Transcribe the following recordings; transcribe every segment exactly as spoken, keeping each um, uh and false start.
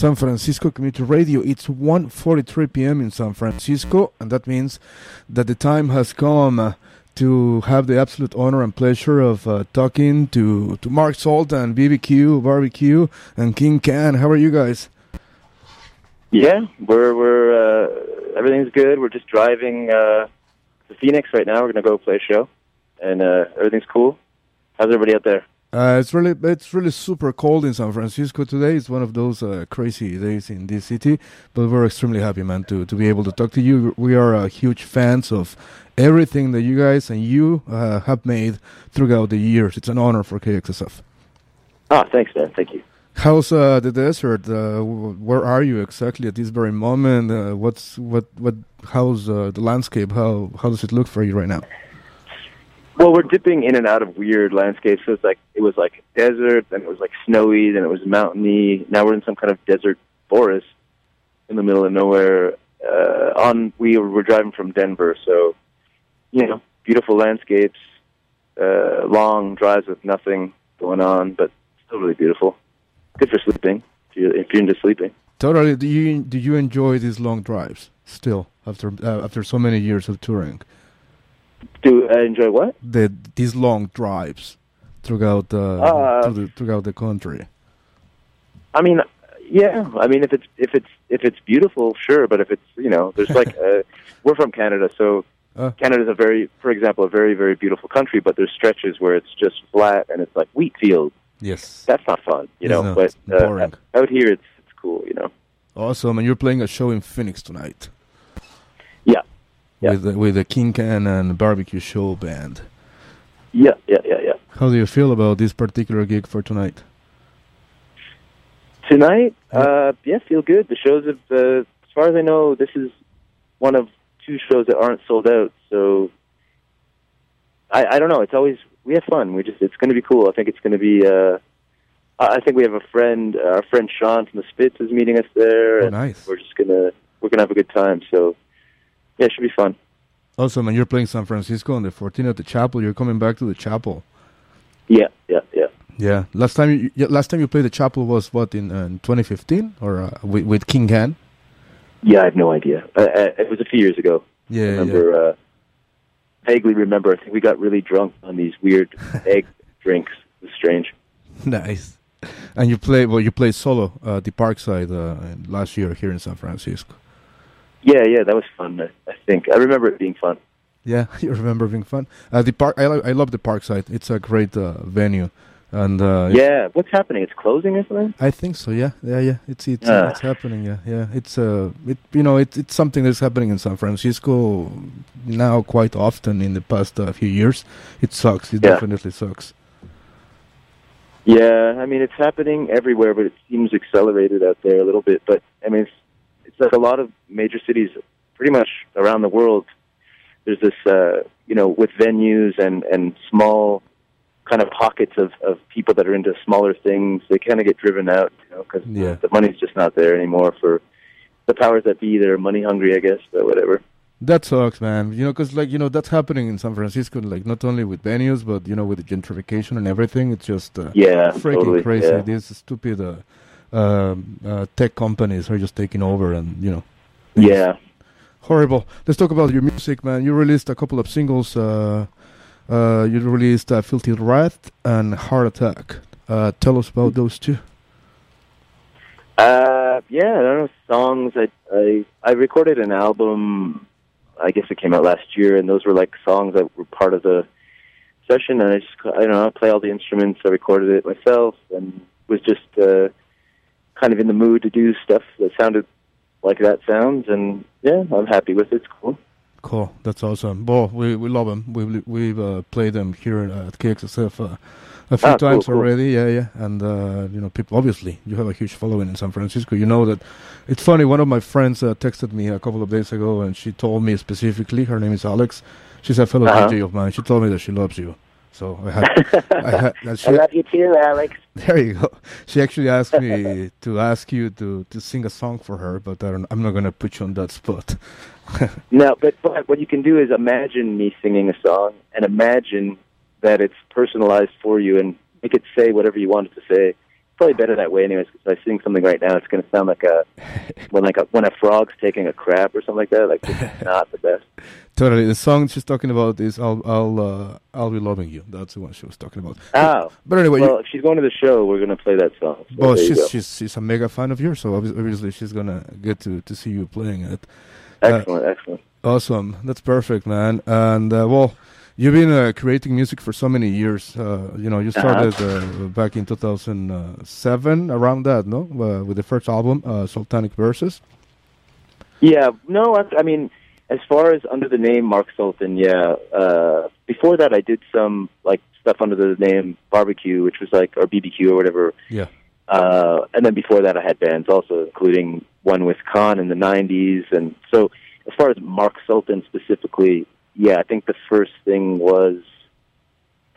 San Francisco Community Radio. It's one forty-three p m in San Francisco, and that means that the time has come uh, to have the absolute honor and pleasure of uh, talking to, to Mark Salt and B B Q, Barbecue, and King Khan. How are you guys? Yeah, we're we're uh, everything's good. We're just driving uh, to Phoenix right now. We're gonna go play a show, and uh, everything's cool. How's everybody out there? Uh, it's really it's really super cold in San Francisco today. It's one of those uh, crazy days in this city, but we're extremely happy, man, to, to be able to talk to you. We are uh, huge fans of everything that you guys and you uh, have made throughout the years. It's an honor for K X S F. Ah, thanks, man. Thank you. How's uh, the desert? Uh, where are you exactly at this very moment? Uh, what's what what? How's uh, the landscape? How how does it look for you right now? Well, we're dipping in and out of weird landscapes. So it's like it was like desert, then it was like snowy, then it was mountainy. Now we're in some kind of desert forest in the middle of nowhere. Uh, on we were driving from Denver, so you know, beautiful landscapes, uh, long drives with nothing going on, but still really beautiful. Good for sleeping if you're, if you're into sleeping. Totally. Do you do you enjoy these long drives still after uh, after so many years of touring? Do I enjoy what? The, these long drives throughout uh, uh, the throughout the country. I mean, yeah. I mean, if it's if it's if it's beautiful, sure. But if it's you know, there's like uh, we're from Canada, so uh. Canada's a very, for example, a very very beautiful country. But there's stretches where it's just flat and it's like wheat fields. Yes, that's not fun, you know. No, but uh, out here, it's it's cool, you know. Awesome, and you're playing a show in Phoenix tonight. Yeah. Yeah. With the, with the King Khan and Barbecue Show band. Yeah, yeah, yeah, yeah. How do you feel about this particular gig for tonight? Tonight, uh, yeah, feel good. The shows, have, uh, as far as I know, this is one of two shows that aren't sold out. So I, I don't know. It's always we have fun. We just it's going to be cool. I think it's going to be. Uh, I think we have a friend, uh, our friend Sean from the Spitz is meeting us there. Oh, and nice. We're just gonna we're gonna have a good time. So. Yeah, it should be fun. Awesome, and you're playing San Francisco on the fourteenth at the Chapel. You're coming back to the Chapel. Yeah, yeah, yeah. Yeah. Last time you last time you played the Chapel was what in uh, twenty fifteen or uh, with, with King Khan? Yeah, I have no idea. I, I, it was a few years ago. Yeah, I remember, yeah. Uh, vaguely remember. I think we got really drunk on these weird egg drinks. It was strange. Nice. And you play well. You played solo uh, at the Parkside uh, last year here in San Francisco. Yeah, yeah, that was fun, I think. I remember it being fun. Yeah, you remember it being fun? Uh, the park, I, lo- I love the Parkside. It's a great uh, venue. And uh, yeah, what's happening? It's closing or something? I think so, yeah. Yeah, yeah. It's it's, uh. it's happening, yeah. Yeah, it's uh it you know, it's it's something that's happening in San Francisco now quite often in the past uh, few years. It sucks. It yeah. definitely sucks. Yeah, I mean, it's happening everywhere, but it seems accelerated out there a little bit, but I mean, it's like a lot of major cities pretty much around the world, there's this, uh, you know, with venues and, and small kind of pockets of, of people that are into smaller things, they kind of get driven out, you know, because yeah. the money's just not there anymore for the powers that be. They're money hungry, I guess, but whatever. That sucks, man. You know, because, like, you know, that's happening in San Francisco, like, not only with venues, but, you know, with the gentrification and everything. It's just uh, yeah, freaking totally, crazy. Yeah. This stupid... Uh, Um, uh, tech companies are just taking over, and you know, yeah, horrible. Let's talk about your music, man. You released a couple of singles. Uh, uh, you released uh, "Filthy Wrath" and "Heart Attack." Uh, tell us about those two. Uh, yeah, I don't know songs. I, I I recorded an album. I guess it came out last year, and those were like songs that were part of the session. And I just I don't know. I play all the instruments. I recorded it myself, and was just. Uh, kind of in the mood to do stuff that sounded like that sounds, and yeah, I'm happy with it. It's cool. Cool. That's awesome. Well, we, we love them. We, we've uh, played them here at K X S F uh, a few ah, times cool, already. Cool. Yeah, yeah. And, uh, you know, people, obviously, you have a huge following in San Francisco. You know that. It's funny, one of my friends uh, texted me a couple of days ago, and she told me specifically, her name is Alex, she's a fellow uh-huh. D J of mine. She told me that she loves you. So I had, I, had uh, she, I love you too, Alex. There you go. She actually asked me to ask you to, to sing a song for her, but I don't, I'm not going to put you on that spot. No, but, but what you can do is imagine me singing a song and imagine that it's personalized for you and make it say whatever you want it to say. probably better that way anyways, because if I sing something right now, it's going to sound like a when like a, when a frog's taking a crap or something like that. Like, it's not the best. Totally. The song she's talking about is I'll I'll uh, I'll Be Loving You. That's the one she was talking about. Oh. But anyway. Well, you, if she's going to the show, we're going to play that song. So well, she's, she's, she's a mega fan of yours, so obviously she's going to get to to see you playing it. Excellent, uh, excellent. Awesome. That's perfect, man. And, uh, well... You've been uh, creating music for so many years. Uh, you know, you started uh, back in two thousand seven, around that, no? Uh, with the first album, uh, Sultanic Verses. Yeah, no, I, I mean, as far as under the name Mark Sultan, yeah. Uh, before that, I did some like stuff under the name B B Q, which was like, or B B Q or whatever. Yeah. Uh, and then before that, I had bands also, including one with Khan in the nineties. And so as far as Mark Sultan specifically... Yeah, I think the first thing was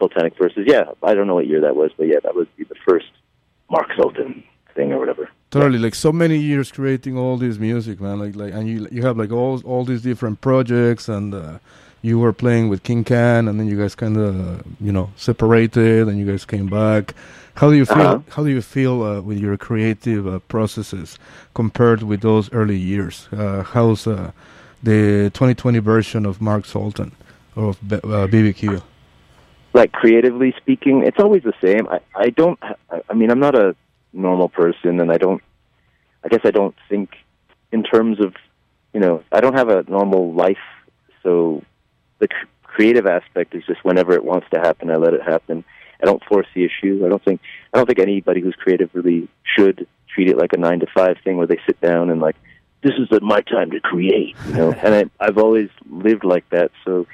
Sultanic Verses. Yeah, I don't know what year that was, but yeah, that would be the first Mark Sultan thing or whatever. Totally, like so many years creating all this music, man. Like, like, and you you have like all all these different projects, and uh, you were playing with King Khan, and then you guys kind of uh, you know separated, and you guys came back. How do you feel? Uh-huh. How do you feel uh, with your creative uh, processes compared with those early years? Uh, how's uh, the twenty twenty version of Mark Sultan or of B B Q? Like creatively speaking, it's always the same. I, I don't, I, I mean, I'm not a normal person, and I don't, I guess I don't think in terms of, you know, I don't have a normal life. So the cr- creative aspect is just whenever it wants to happen, I let it happen. I don't force the issue. I don't think, I don't think anybody who's creative really should treat it like a nine to five thing where they sit down and like, this is my time to create, you know, and I, I've always lived like that, so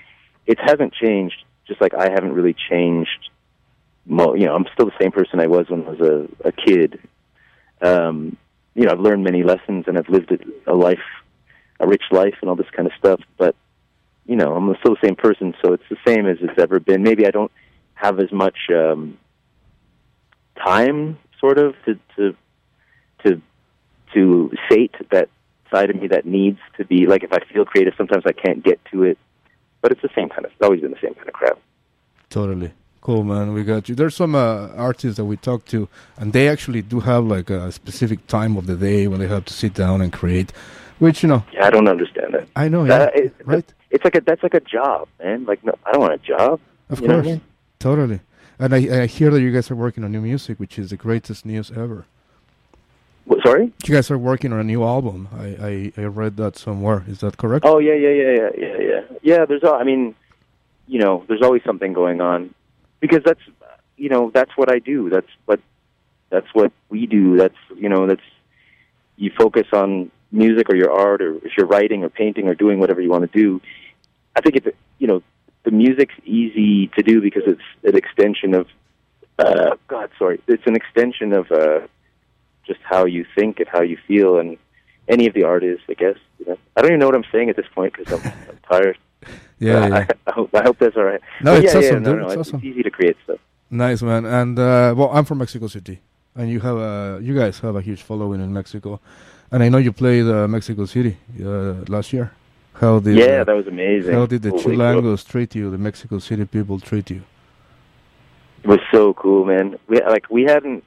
it hasn't changed, just like I haven't really changed, mo- you know, I'm still the same person I was when I was a, a kid. Um, you know, I've learned many lessons, and I've lived a life, a rich life, and all this kind of stuff, but, you know, I'm still the same person, so it's the same as it's ever been. Maybe I don't have as much um, time, sort of, to to to, to sate that side of me that needs to be, like, if I feel creative, sometimes I can't get to it, but it's the same kind of, it's always been the same kind of crap. Totally. Cool, man. We got you. There's some uh, artists that we talk to, and they actually do have, like, a specific time of the day when they have to sit down and create, which, you know. Yeah, I don't understand that. I know, yeah. That, it, right? That, it's like a, that's like a job, man. Like, no, I don't want a job. Of you course. Know what I mean? Totally. And I, I hear that you guys are working on new music, which is the greatest news ever. What, sorry? You guys are working on a new album. I, I, I read that somewhere. Is that correct? Oh, yeah, yeah, yeah, yeah, yeah, yeah. Yeah, there's, all, I mean, you know, there's always something going on. Because that's, you know, that's what I do. That's what, that's what we do. That's, you know, that's, you focus on music or your art, or if you're writing or painting or doing whatever you want to do. I think, it's, you know, the music's easy to do because it's an extension of, uh, God, sorry, it's an extension of, uh, just how you think and how you feel, and any of the artists, I guess. You know? I don't even know what I'm saying at this point because I'm, I'm tired. yeah, yeah. I, I, hope, I hope that's all right. No, but it's yeah, awesome, yeah, no, dude. No, it's, it's awesome. Easy to create stuff. Nice, man. And uh, well, I'm from Mexico City, and you have a, you guys have a huge following in Mexico, and I know you played uh, Mexico City uh, last year. How did yeah, uh, that was amazing. How did the Holy Chilangos God. treat you? The Mexico City people treat you? It was so cool, man. We like we hadn't.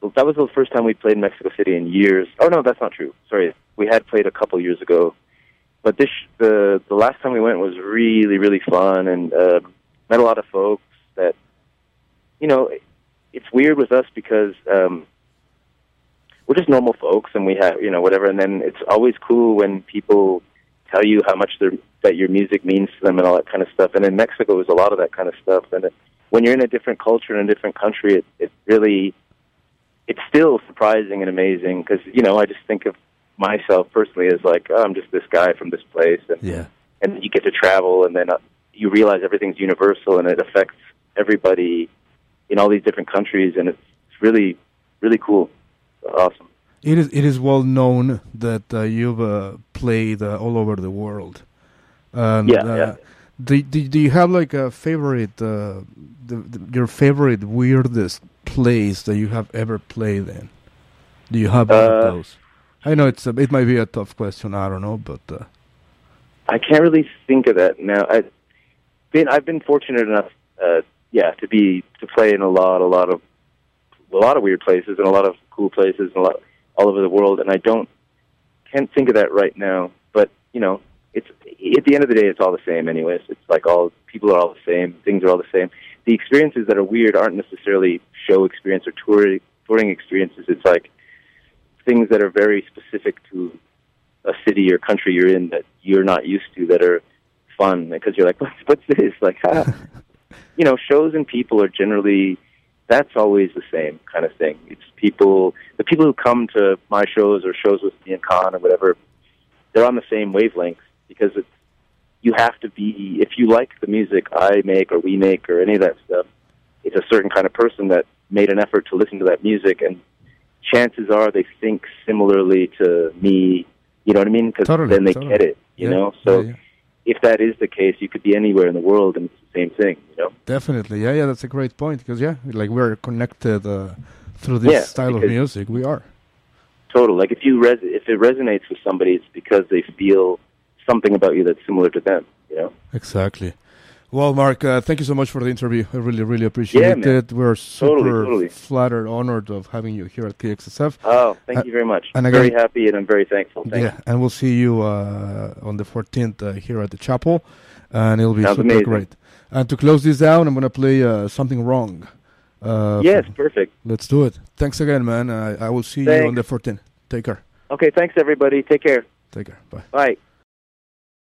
Well, that was the first time we played in Mexico City in years. Oh, no, that's not true. Sorry. We had played a couple years ago. But this the the last time we went was really, really fun, and uh, met a lot of folks that, you know, it's weird with us because um, we're just normal folks, and we have, you know, whatever. And then it's always cool when people tell you how much their that your music means to them and all that kind of stuff. And in Mexico, it was a lot of that kind of stuff. And it, when you're in a different culture and a different country, it, it really... It's still surprising and amazing because, you know, I just think of myself personally as like, oh, I'm just this guy from this place. And, yeah. and you get to travel, and then uh, you realize everything's universal, and it affects everybody in all these different countries. And it's really, really cool. Awesome. It is It is well known that uh, you've uh, played uh, all over the world. And, yeah, uh, yeah. Do, do, do you have like a favorite, uh, the, the, your favorite weirdest place that you have ever played in? Do you have any uh, of those? I know it's a, it might be a tough question. I don't know, but uh. I can't really think of that now. I've been I've been fortunate enough, uh, yeah, to be to play in a lot, a lot of a lot of weird places and a lot of cool places and a lot all over the world, and I don't can't think of that right now. But you know, it's at the end of the day, it's all the same, anyways. It's like all people are all the same, things are all the same. The experiences that are weird aren't necessarily show experience or touring touring experiences. It's like things that are very specific to a city or country you're in that you're not used to that are fun because you're like, what's, what's this? Like, ah. You know, shows and people are generally, that's always the same kind of thing. It's people, the people who come to my shows or shows with me and Khan or whatever, they're on the same wavelength because it's, you have to be, if you like the music I make or we make or any of that stuff, it's a certain kind of person that made an effort to listen to that music, and chances are they think similarly to me, you know what I mean? Because totally, then they totally. get it, you yeah, know? So yeah, yeah. If that is the case, you could be anywhere in the world and it's the same thing, you know? Definitely. Yeah, yeah, that's a great point because, yeah, like we're connected uh, through this yeah, style of music. We are. Total. Like if you res- if it resonates with somebody, it's because they feel something about you that's similar to them, you know? Exactly. Well, Mark, uh, thank you so much for the interview. I really, really appreciate yeah, man. it. We're super totally, totally. flattered, honored of having you here at K X S F. Oh, thank uh, you very much. And I'm very happy and I'm very thankful. Thank yeah, you. And we'll see you uh, on the fourteenth uh, here at the Chapel, and it'll be Sounds super amazing. great. And to close this down, I'm going to play uh, Something Wrong. Uh, yes, perfect. Let's do it. Thanks again, man. I, I will see thanks. you on the fourteenth. Take care. Okay, thanks, everybody. Take care. Take care. Bye. Bye.